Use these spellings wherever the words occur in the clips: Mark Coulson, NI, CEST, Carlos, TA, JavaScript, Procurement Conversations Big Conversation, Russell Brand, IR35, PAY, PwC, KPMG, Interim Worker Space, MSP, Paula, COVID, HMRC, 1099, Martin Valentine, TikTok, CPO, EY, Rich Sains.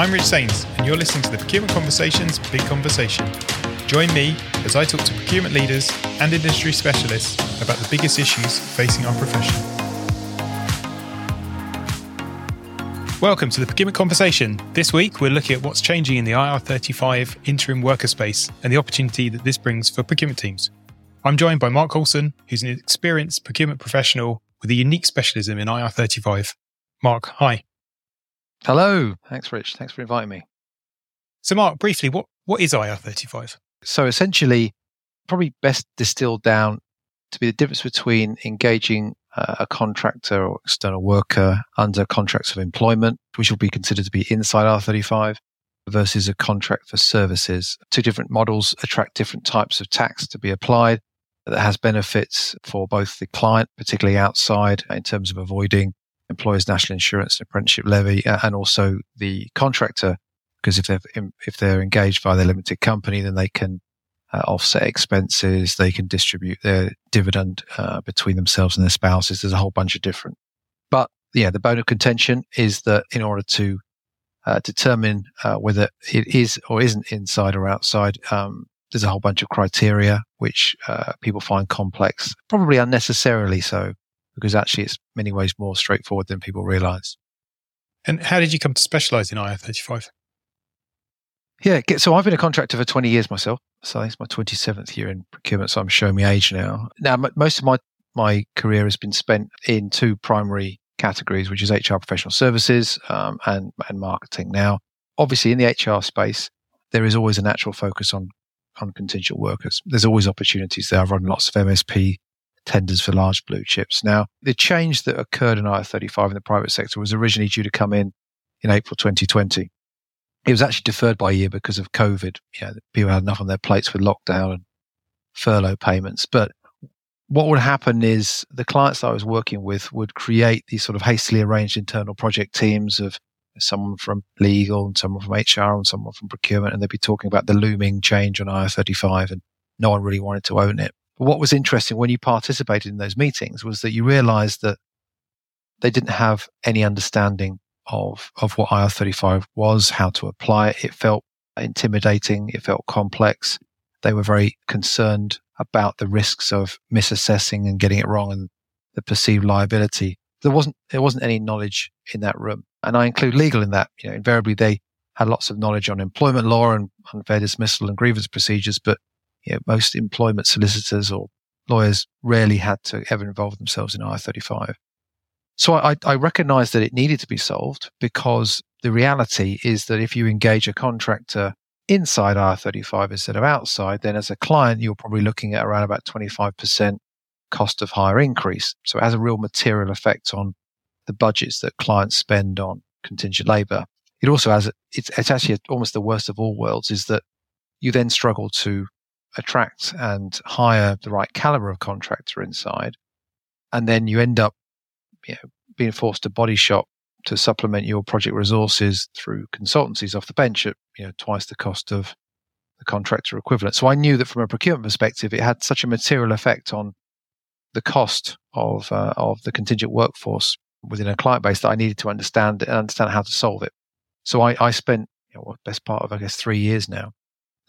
I'm Rich Sains, and you're listening to the Procurement Conversations Big Conversation. Join me as I talk to procurement leaders and industry specialists about the biggest issues facing our profession. Welcome to the Procurement Conversation. This week, we're looking at what's changing in the IR35 interim worker space and the opportunity that this brings for procurement teams. I'm joined by Mark Coulson, who's an experienced procurement professional with a unique specialism in IR35. Mark, hi. Hello. Thanks, Rich. Thanks for inviting me. So, Mark, briefly, what is IR35? So essentially, probably best distilled down to be the difference between engaging a contractor or external worker under contracts of employment, which will be considered to be inside IR35, versus a contract for services. Two different models attract different types of tax to be applied that has benefits for both the client, particularly outside, in terms of avoiding employers' national insurance and apprenticeship levy, and also the contractor, because if they're engaged by their limited company, then they can offset expenses, they can distribute their dividend between themselves and their spouses. There's a whole bunch of different. But yeah, the bone of contention is that in order to determine whether it is or isn't inside or outside, there's a whole bunch of criteria which people find complex, probably unnecessarily so, because actually it's many ways more straightforward than people realise. And how did you come to specialise in IR35? Yeah, so I've been a contractor for 20 years myself. So it's my 27th year in procurement, so I'm showing my age now. Now, most of my career has been spent in two primary categories, which is HR professional services and marketing. Now, obviously in the HR space, there is always a natural focus on contingent workers. There's always opportunities there. I've run lots of MSP tenders for large blue chips. Now, the change that occurred in IR35 in the private sector was originally due to come in April 2020. It was actually deferred by a year because of COVID. You know, people had enough on their plates with lockdown and furlough payments. But what would happen is the clients that I was working with would create these sort of hastily arranged internal project teams of someone from legal and someone from HR and someone from procurement, and they'd be talking about the looming change on IR35, and no one really wanted to own it. But what was interesting when you participated in those meetings was that you realized that they didn't have any understanding of what IR35 was, how to apply it. It felt intimidating. It felt complex. They were very concerned about the risks of misassessing and getting it wrong and the perceived liability. There wasn't any knowledge in that room. And I include legal in that. You know, invariably they had lots of knowledge on employment law and unfair dismissal and grievance procedures, but you know, most employment solicitors or lawyers rarely had to ever involve themselves in IR35. So I recognized that it needed to be solved, because the reality is that if you engage a contractor inside IR35 instead of outside, then as a client, you're probably looking at around about 25% cost of hire increase. So it has a real material effect on the budgets that clients spend on contingent labor. It also has, it's actually almost the worst of all worlds, is that you then struggle to attract and hire the right caliber of contractor inside. And then you end up, you know, being forced to body shop to supplement your project resources through consultancies off the bench at, you know, twice the cost of the contractor equivalent. So I knew that from a procurement perspective, it had such a material effect on the cost of the contingent workforce within a client base that I needed to understand and understand how to solve it. So I spent, you know, the best part of, I guess, 3 years now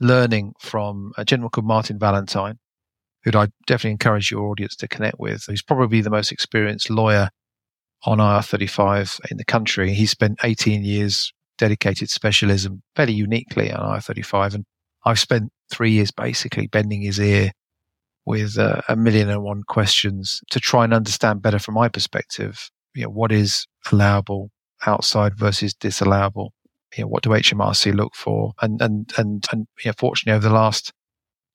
learning from a gentleman called Martin Valentine, who I definitely encourage your audience to connect with. He's probably the most experienced lawyer on IR35 in the country. He spent 18 years dedicated specialism fairly uniquely on IR35. And I've spent 3 years basically bending his ear with a million and one questions to try and understand better from my perspective, you know, what is allowable outside versus disallowable? You know, what do HMRC look for? And you know, fortunately over the last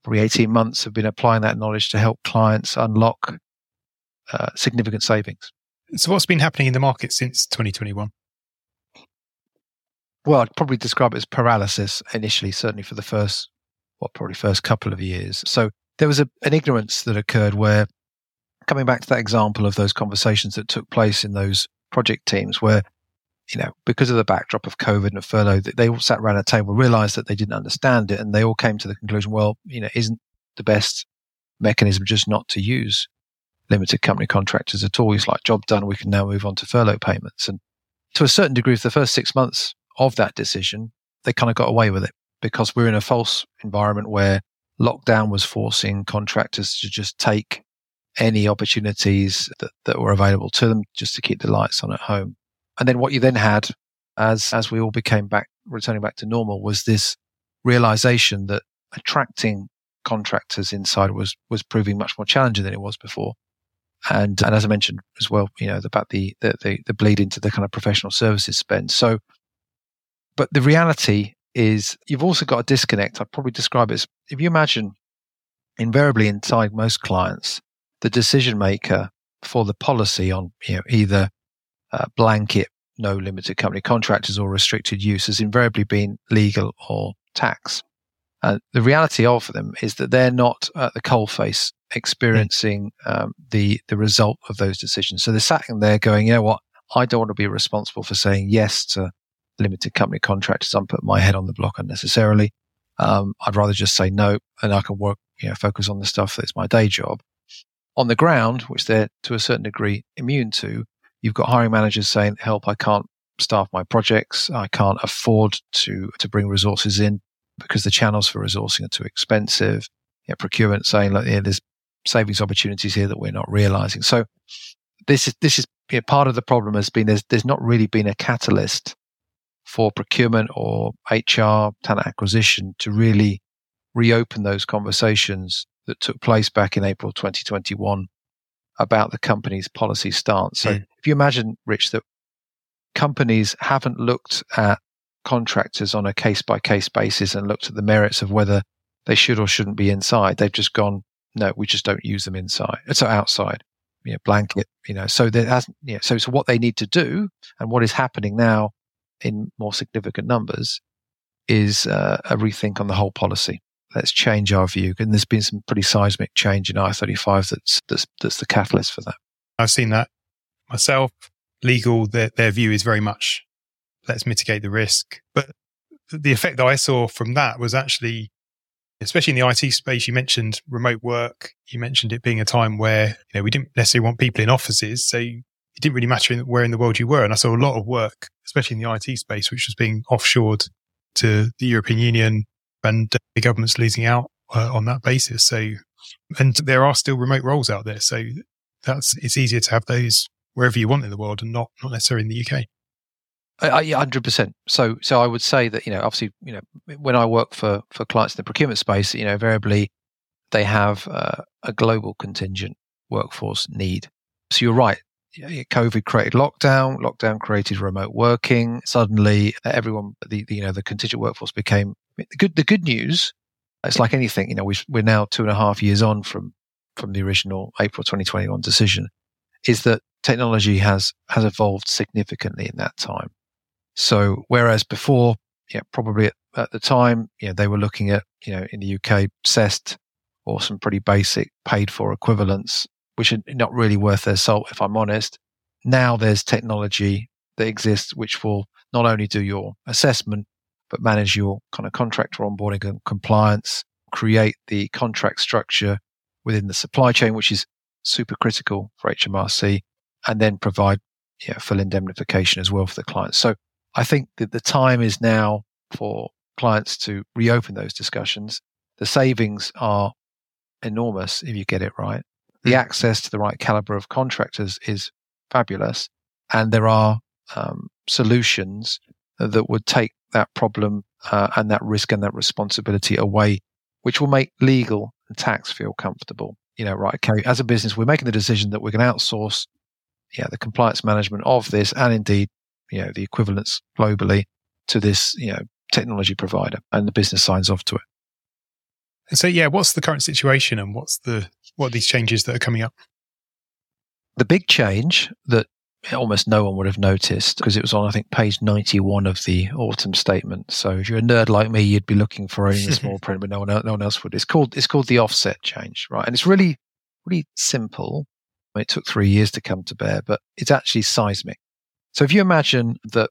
probably 18 months have been applying that knowledge to help clients unlock significant savings. So what's been happening in the market since 2021? Well, I'd probably describe it as paralysis initially, certainly for the first couple of years. So there was an ignorance that occurred where, coming back to that example of those conversations that took place in those project teams where, you know, because of the backdrop of COVID and furlough, they all sat around a table, realized that they didn't understand it, and they all came to the conclusion, well, you know, isn't the best mechanism just not to use limited company contractors at all? It's like, job done, we can now move on to furlough payments. And to a certain degree, for the first 6 months of that decision, they kind of got away with it because we're in a false environment where lockdown was forcing contractors to just take any opportunities that were available to them just to keep the lights on at home. And then what you then had as we all became returning back to normal was this realization that attracting contractors inside was proving much more challenging than it was before. And as I mentioned as well, you know, about the bleed into the kind of professional services spend. So, but the reality is you've also got a disconnect. I'd probably describe it as, if you imagine, invariably inside most clients, the decision maker for the policy on, you know, either blanket no limited company contractors or restricted use has invariably been legal or tax. And the reality of them is that they're not at the coalface experiencing the result of those decisions. So they're sat in there going, you know what, I don't want to be responsible for saying yes to limited company contractors. I'm putting my head on the block unnecessarily. I'd rather just say no, and I can work, you know, focus on the stuff that's my day job. On the ground, which they're to a certain degree immune to, you've got hiring managers saying, help, I can't staff my projects. I can't afford to bring resources in because the channels for resourcing are too expensive. You know, procurement saying, like, yeah, there's savings opportunities here that we're not realizing. So this is you know, part of the problem has been there's not really been a catalyst for procurement or HR, talent acquisition to really reopen those conversations that took place back in April 2021 about the company's policy stance. So if you imagine, Rich, that companies haven't looked at contractors on a case-by-case basis and looked at the merits of whether they should or shouldn't be inside. They've just gone, no, we just don't use them inside. It's outside, you know, blanket, you know. So there hasn't, you know, so what they need to do and what is happening now in more significant numbers is a rethink on the whole policy. Let's change our view. And there's been some pretty seismic change in IR35 that's the catalyst for that. I've seen that myself. Legal, their view is very much, let's mitigate the risk. But the effect that I saw from that was actually, especially in the IT space, you mentioned remote work. You mentioned it being a time where, you know, we didn't necessarily want people in offices. So it didn't really matter where in the world you were. And I saw a lot of work, especially in the IT space, which was being offshored to the European Union, and the government's losing out on that basis. So, and there are still remote roles out there. So it's easier to have those wherever you want in the world and not necessarily in the UK. 100%. So I would say that, you know, obviously, you know, when I work for clients in the procurement space, you know, invariably they have a global contingent workforce need. So you're right. COVID created lockdown created remote working. Suddenly everyone, the contingent workforce became, the good news, it's like anything, you know, we're now 2.5 years on from the original April 2021 decision, is that technology has evolved significantly in that time. So whereas before, yeah, probably at the time, you know, they were looking at, you know, in the UK, CEST or some pretty basic paid for equivalents, which are not really worth their salt, if I'm honest. Now there's technology that exists which will not only do your assessment, but manage your kind of contractor onboarding and compliance, create the contract structure within the supply chain, which is super critical for HMRC, and then provide, you know, full indemnification as well for the clients. So I think that the time is now for clients to reopen those discussions. The savings are enormous if you get it right. The access to the right caliber of contractors is fabulous. And there are solutions that would take that problem and that risk and that responsibility away, which will make legal and tax feel comfortable. You know, right, okay, as a business, we're making the decision that we're going to outsource, you know, the compliance management of this and indeed, you know, the equivalents globally to this, you know, technology provider, and the business signs off to it. And so, yeah, what's the current situation and what are these changes that are coming up? The big change that almost no one would have noticed, because it was on, I think, page 91 of the autumn statement. So if you're a nerd like me, you'd be looking for only the small print, but no one else would. It's called the offset change, right? And it's really, really simple. I mean, it took 3 years to come to bear, but it's actually seismic. So if you imagine that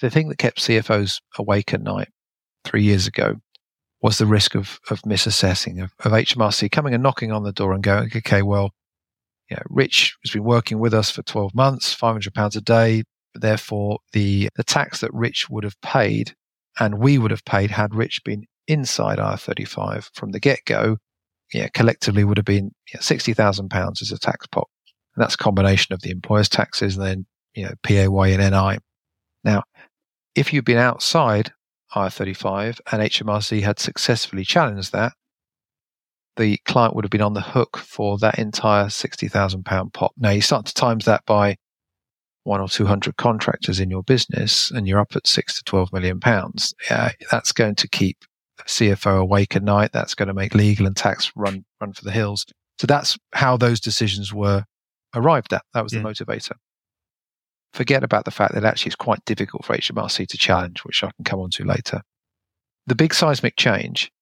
the thing that kept CFOs awake at night 3 years ago was the risk of misassessing, of HMRC coming and knocking on the door and going, okay, well, you know, Rich has been working with us for 12 months, £500 a day, Therefore, the tax that Rich would have paid and we would have paid had Rich been inside IR35 from the get-go, collectively would have been £60,000 as a tax pot. And that's a combination of the employer's taxes and then PAY and NI. Now, if you've been outside IR35 and HMRC had successfully challenged that, the client would have been on the hook for that entire £60,000 pot. Now, you start to times that by 100 or 200 contractors in your business, and you're up at £6 to £12 million. That's going to keep CFO awake at night. That's going to make legal and tax run for the hills. So that's how those decisions were arrived at. That was the motivator. Forget about the fact that actually it's quite difficult for HMRC to challenge, which I can come on to later. The big seismic change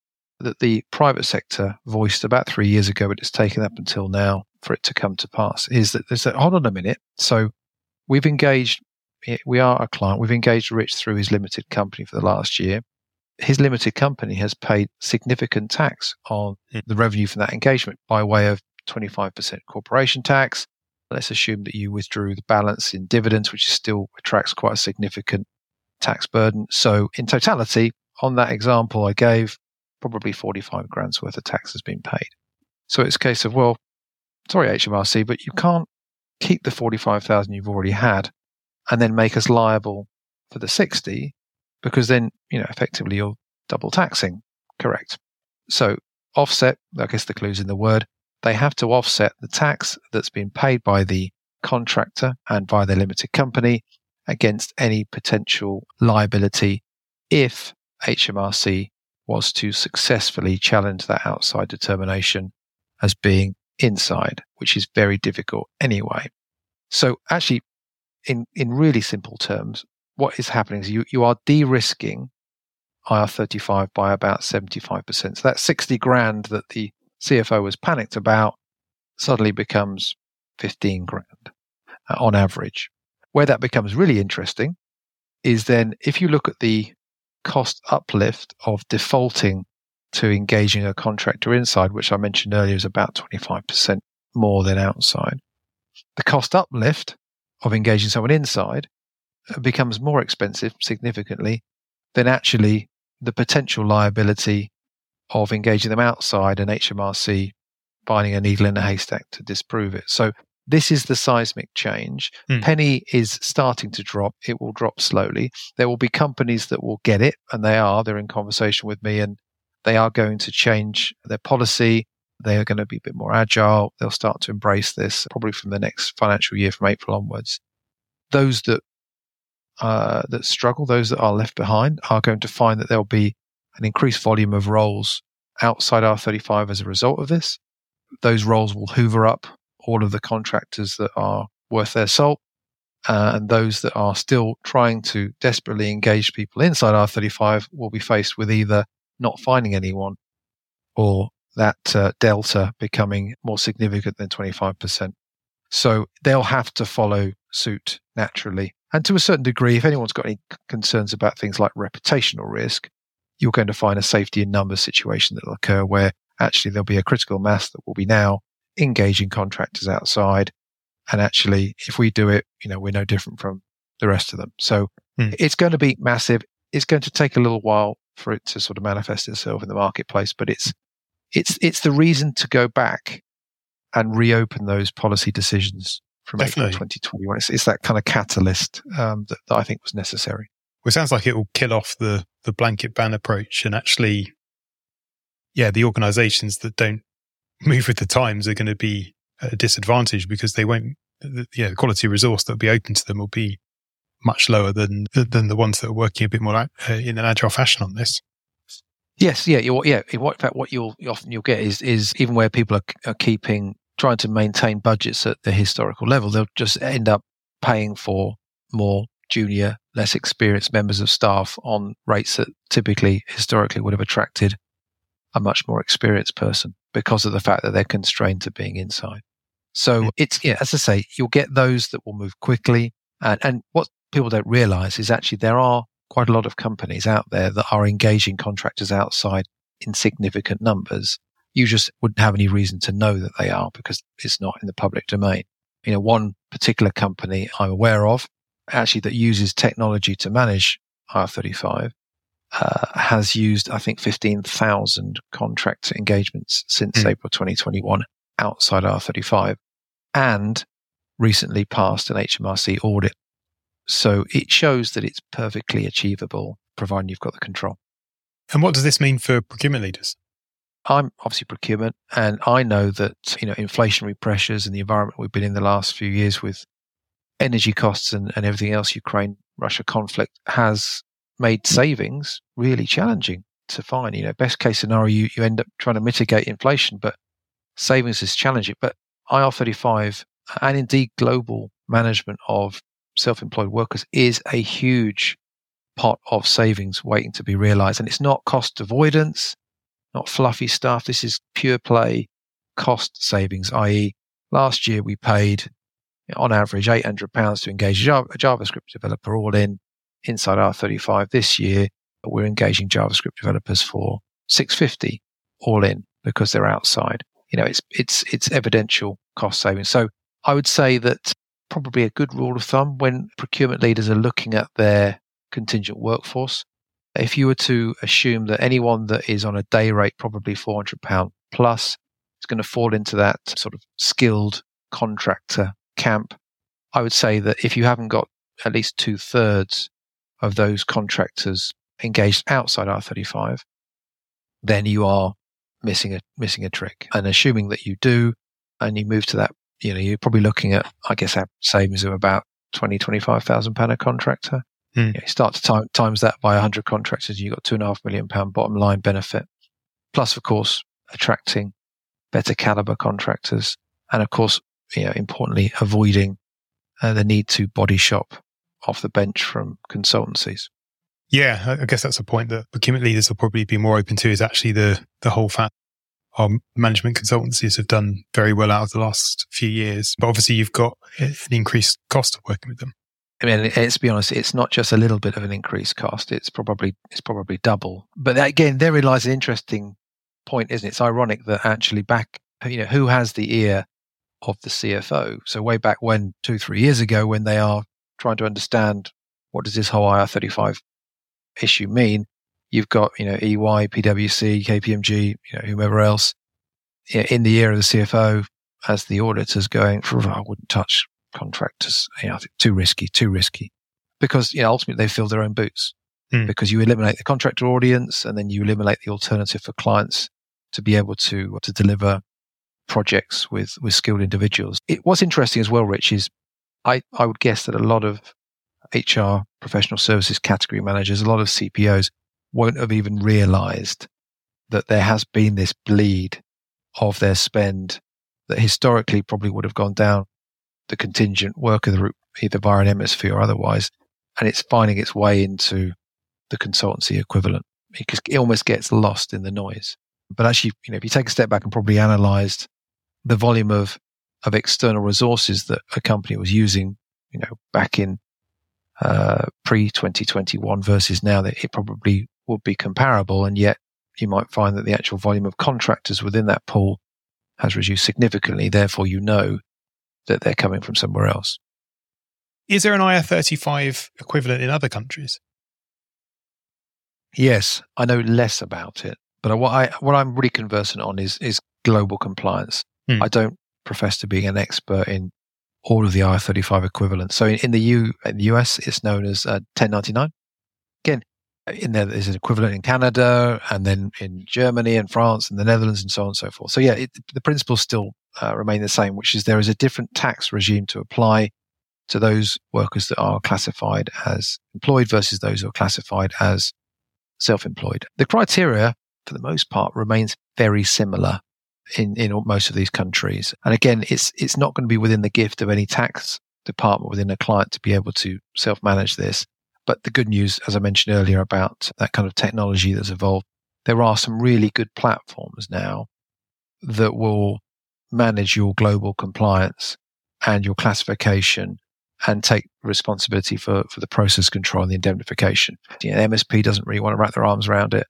that the private sector voiced about 3 years ago, but it's taken up until now for it to come to pass, is that there's a, hold on a minute. So we've engaged Rich through his limited company for the last year. His limited company has paid significant tax on the revenue from that engagement by way of 25% corporation tax. Let's assume that you withdrew the balance in dividends, which still attracts quite a significant tax burden. So in totality, on that example I gave, probably 45 grand's worth of tax has been paid. So it's a case of, well, sorry, HMRC, but you can't keep the 45,000 you've already had and then make us liable for the 60, because then, effectively you're double taxing. Correct. So offset, I guess the clue's in the word, they have to offset the tax that's been paid by the contractor and by their limited company against any potential liability if HMRC was to successfully challenge that outside determination as being inside, which is very difficult anyway. So actually, in really simple terms, what is happening is you are de-risking IR35 by about 75%. So that 60 grand that the CFO was panicked about suddenly becomes 15 grand on average. Where that becomes really interesting is then if you look at the cost uplift of defaulting to engaging a contractor inside, which I mentioned earlier is about 25% more than outside. The cost uplift of engaging someone inside becomes more expensive significantly than actually the potential liability of engaging them outside and HMRC finding a needle in a haystack to disprove it. So this is the seismic change. Penny is starting to drop. It will drop slowly. There will be companies that will get it, and they're in conversation with me, and they are going to change their policy. They are going to be a bit more agile. They'll start to embrace this probably from the next financial year, from April onwards. Those that struggle, those that are left behind, are going to find that there'll be an increased volume of roles outside R35 as a result of this. Those roles will hoover up all of the contractors that are worth their salt, and those that are still trying to desperately engage people inside R35 will be faced with either not finding anyone or that delta becoming more significant than 25%. So they'll have to follow suit naturally. And to a certain degree, if anyone's got any concerns about things like reputational risk, you're going to find a safety in numbers situation that will occur where actually there'll be a critical mass that will be now engaging contractors outside. And actually, if we do it, we're no different from the rest of them. So it's going to be massive. It's going to take a little while for it to sort of manifest itself in the marketplace, but it's the reason to go back and reopen those policy decisions from April 2021. It's that kind of catalyst that I think was necessary. Well, it sounds like it will kill off the blanket ban approach, and actually, the organisations that don't move with the times are going to be at a disadvantage because they won't. The quality resource that will be open to them will be much lower than the ones that are working a bit more in an agile fashion on this. Yes, in fact, what you'll get is even where people are trying to maintain budgets at the historical level, they'll just end up paying for more junior, less experienced members of staff on rates that typically historically would have attracted a much more experienced person because of the fact that they're constrained to being inside. So it's as I say, you'll get those that will move quickly, and what people don't realise is actually there are quite a lot of companies out there that are engaging contractors outside in significant numbers. You just wouldn't have any reason to know that they are because it's not in the public domain. One particular company I'm aware of actually that uses technology to manage IR35 has used, I think, 15,000 contract engagements since April 2021 outside IR35, and recently passed an HMRC audit. So it shows that it's perfectly achievable, providing you've got the control. And what does this mean for procurement leaders? I'm obviously procurement, and I know that, you know, inflationary pressures and the environment we've been in the last few years with energy costs and everything else, Ukraine-Russia conflict, has made savings really challenging to find. You know, best case scenario, you end up trying to mitigate inflation, but savings is challenging. But IR35 and indeed global management of self-employed workers is a huge pot of savings waiting to be realized. And it's not cost avoidance, not fluffy stuff. This is pure play cost savings, i.e. last year we paid on average £800 to engage a JavaScript developer all in. Inside IR35 this year, we're engaging JavaScript developers for $650 all in because they're outside. You know, it's evidential cost savings. So I would say that probably a good rule of thumb when procurement leaders are looking at their contingent workforce, if you were to assume that anyone that is on a day rate, probably £400 plus, is going to fall into that sort of skilled contractor camp, I would say that if you haven't got at least 2/3 of those contractors engaged outside IR35, then you are missing a trick. And assuming that you do, and you move to that, you know, you're probably looking at, I guess, savings of about £20,000-25,000 a contractor. You know, start to times that by 100 contractors, you've got £2.5 million bottom line benefit. Plus, of course, attracting better caliber contractors, and of course, you know, importantly, avoiding the need to body shop off the bench from consultancies. Yeah, I guess that's a point that procurement leaders will probably be more open to, is actually the whole fact our management consultancies have done very well out of the last few years. But obviously you've got an increased cost of working with them. I mean, let's be honest, it's not just a little bit of an increased cost, it's probably double. But again, therein lies an interesting point, isn't it? It's ironic that actually back, you know, who has the ear of the CFO? So way back when, 2-3 years ago, when they are trying to understand what does this whole IR35 issue mean, you've got, you know, EY, PwC, KPMG, you know, whomever else, you know, in the ear of the CFO as the auditors going, I wouldn't touch contractors, you know, too risky. Because, you know, ultimately they fill their own boots, because you eliminate the contractor audience, and then you eliminate the alternative for clients to be able to deliver projects with skilled individuals. It was interesting as well, Rich, is I would guess that a lot of HR professional services category managers, a lot of CPOs won't have even realized that there has been this bleed of their spend that historically probably would have gone down the contingent worker route, either via an MSP or otherwise, and it's finding its way into the consultancy equivalent because it almost gets lost in the noise. But actually, you know, if you take a step back and probably analyzed the volume of external resources that a company was using, you know, back in pre-2021 versus now, that it probably would be comparable. And yet you might find that the actual volume of contractors within that pool has reduced significantly. Therefore, you know that they're coming from somewhere else. Is there an IR35 equivalent in other countries? Yes, I know less about it. But what I'm really conversant on is global compliance. I don't profess to being an expert in all of the IR35 equivalents. So in the US, it's known as 1099. Again, in there there's an equivalent in Canada, and then in Germany and France and the Netherlands and so on and so forth. So yeah, the principles still remain the same, which is there is a different tax regime to apply to those workers that are classified as employed versus those who are classified as self-employed. The criteria, for the most part, remains very similar in most of these countries. And again, it's not going to be within the gift of any tax department within a client to be able to self-manage this. But the good news, as I mentioned earlier, about that kind of technology that's evolved, there are some really good platforms now that will manage your global compliance and your classification and take responsibility for the process control and the indemnification. You know, MSP doesn't really want to wrap their arms around it.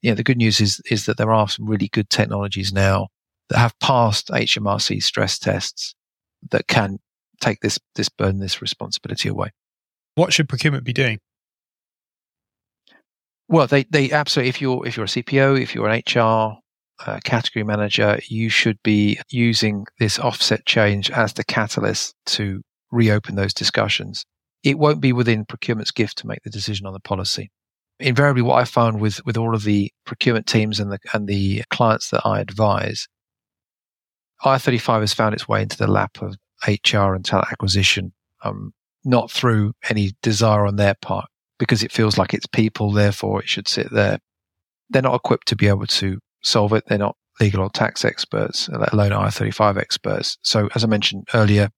Yeah, you know, the good news is that there are some really good technologies now that have passed HMRC stress tests that can take this burden, this responsibility away. What should procurement be doing? Well, they absolutely, if you're a CPO, if you're an HR category manager, you should be using this offset change as the catalyst to reopen those discussions. It won't be within procurement's gift to make the decision on the policy. Invariably, what I found with all of the procurement teams and the clients that I advise, IR35 has found its way into the lap of HR and talent acquisition, not through any desire on their part, because it feels like it's people, therefore it should sit there. They're not equipped to be able to solve it. They're not legal or tax experts, let alone IR35 experts. So as I mentioned earlier,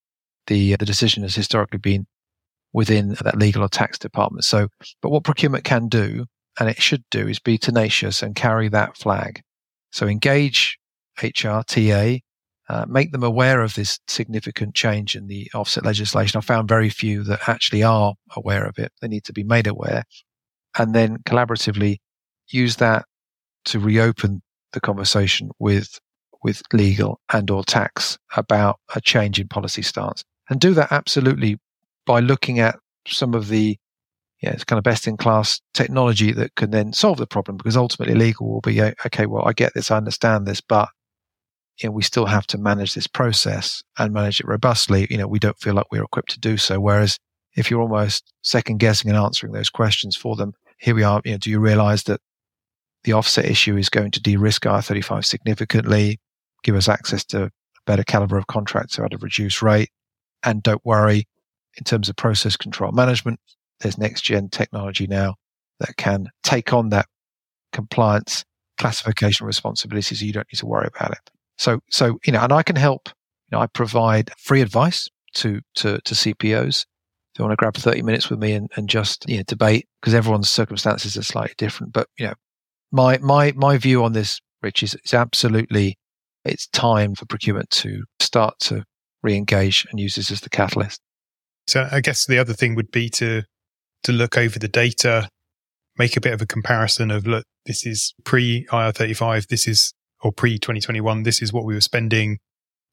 the decision has historically been within that legal or tax department. So, but what procurement can do, and it should do, is be tenacious and carry that flag. So engage HR, TA, make them aware of this significant change in the offset legislation. I found very few that actually are aware of it. They need to be made aware, and then collaboratively use that to reopen the conversation with legal and or tax about a change in policy stance. And do that absolutely by looking at some of the it's kind of best in class technology that can then solve the problem, because ultimately legal will be, okay, well, I get this, I understand this, but we still have to manage this process and manage it robustly. We don't feel like we're equipped to do so. Whereas if you're almost second guessing and answering those questions for them, here we are, do you realize that the offset issue is going to de-risk IR35 significantly, give us access to a better caliber of contracts at a reduced rate? And don't worry, in terms of process control management, there's next-gen technology now that can take on that compliance classification responsibility, so you don't need to worry about it. So and I can help. I provide free advice to CPOs. If you want to grab 30 minutes with me and just debate, because everyone's circumstances are slightly different. But my view on this, Rich, is it's time for procurement to start to re-engage and use this as the catalyst. So I guess the other thing would be to look over the data, make a bit of a comparison of, look, this is pre-IR35, this is, or pre-2021, this is what we were spending.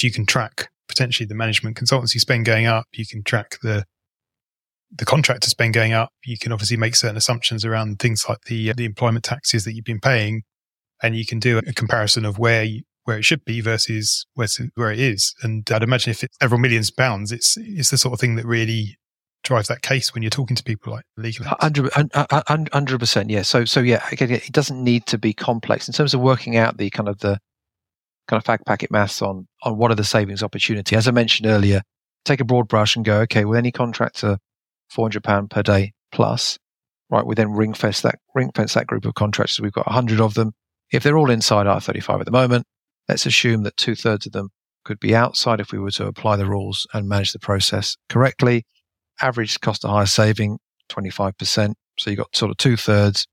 You can track potentially the management consultancy spend going up. You can track the contractor spend going up. You can obviously make certain assumptions around things like the employment taxes that you've been paying, and you can do a comparison of where it should be versus where it is. And I'd imagine if it's several millions pounds, it's the sort of thing that really drives that case when you're talking to people like legal. 100%, yeah. So, again, it doesn't need to be complex in terms of working out the kind of fact packet maths on what are the savings opportunity. As I mentioned earlier, take a broad brush and go, okay, with any contractor, £400 per day plus, right? We then ring fence that group of contractors. We've got 100 of them. If they're all inside IR35 at the moment, let's assume that 2/3 of them could be outside if we were to apply the rules and manage the process correctly. Average cost of hire saving, 25%. So you've got sort of 2/3,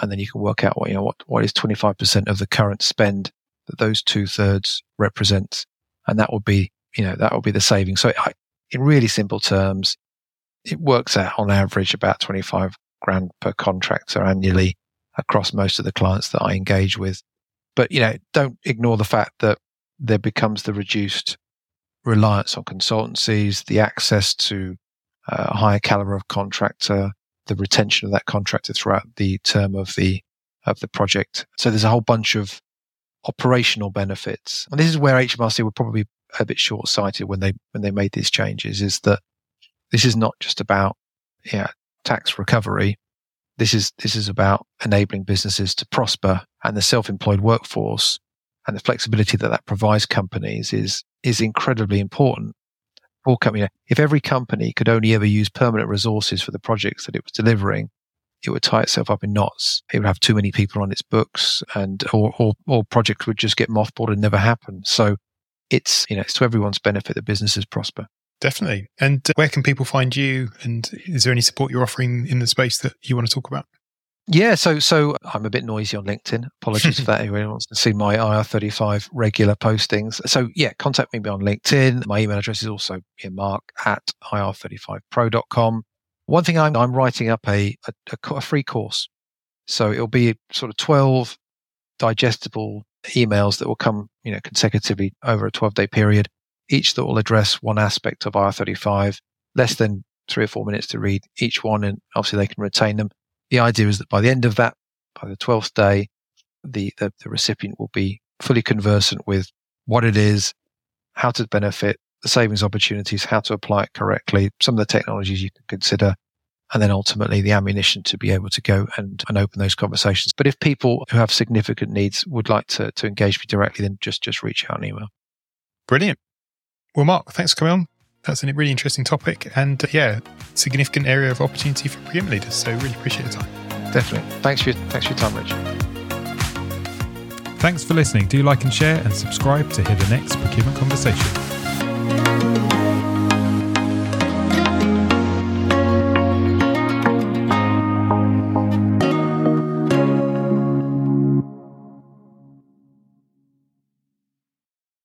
and then you can work out what is 25% of the current spend that those 2/3 represents, and that would be the saving. So in really simple terms, it works out on average about 25 grand per contractor annually across most of the clients that I engage with. But don't ignore the fact that there becomes the reduced reliance on consultancies, the access to a higher caliber of contractor, the retention of that contractor throughout the term of the project. So there's a whole bunch of operational benefits, and this is where HMRC were probably a bit short-sighted when they made these changes. Is that this is not just about tax recovery. This is about enabling businesses to prosper, and the self-employed workforce and the flexibility that provides companies is incredibly important. All company, if every company could only ever use permanent resources for the projects that it was delivering, it would tie itself up in knots. It would have too many people on its books, and or projects would just get mothballed and never happen. So it's it's to everyone's benefit that businesses prosper. Definitely. And where can people find you? And is there any support you're offering in the space that you want to talk about? Yeah, so I'm a bit noisy on LinkedIn. Apologies for that. Anyone wants to see my IR35 regular postings. So contact me on LinkedIn. My email address is also mark@ir35pro.com. One thing, I'm writing up a free course. So it'll be sort of 12 digestible emails that will come consecutively over a 12-day period, each that will address one aspect of IR35, less than 3 or 4 minutes to read each one, and obviously they can retain them. The idea is that by the end of that, by the 12th day, the recipient will be fully conversant with what it is, how to benefit, the savings opportunities, how to apply it correctly, some of the technologies you can consider, and then ultimately the ammunition to be able to go and open those conversations. But if people who have significant needs would like to engage me directly, then just reach out and email. Brilliant. Well, Mark, thanks for coming on. That's a really interesting topic and, significant area of opportunity for procurement leaders. So really appreciate your time. Definitely. Thanks for your time, Rich. Thanks for listening. Do like and share and subscribe to hear the next Procurement Conversation.